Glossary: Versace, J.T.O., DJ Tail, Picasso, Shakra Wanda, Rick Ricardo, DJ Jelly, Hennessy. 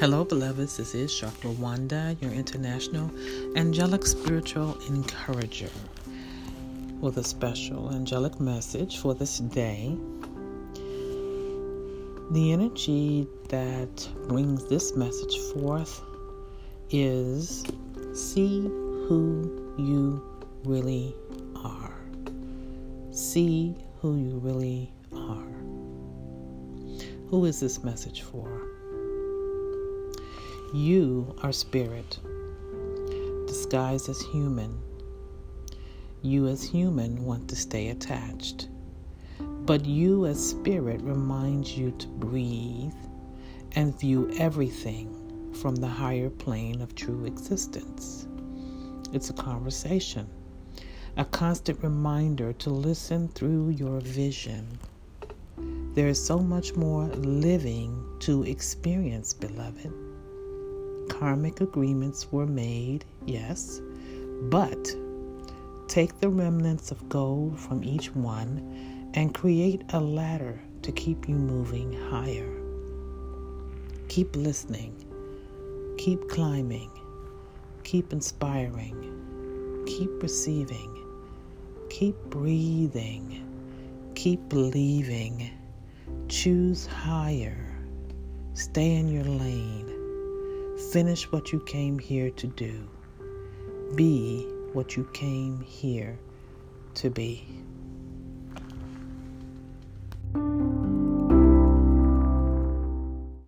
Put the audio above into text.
Hello, beloveds. This is Shakra Wanda, your international angelic spiritual encourager, with a special angelic message for this day. The energy that brings this message forth is see who you really are. See who you really are. Who is this message for? You are spirit, disguised as human. You as human want to stay attached, but you as spirit reminds you to breathe and view everything from the higher plane of true existence. It's a conversation, a constant reminder to listen through your vision. There is so much more living to experience, beloved. Karmic agreements were made, yes, but take the remnants of gold from each one and create a ladder to keep you moving higher. Keep listening, keep climbing, keep inspiring, keep receiving, keep breathing, keep believing. Choose higher. Stay in your lane. Finish what you came here to do. Be what you came here to be.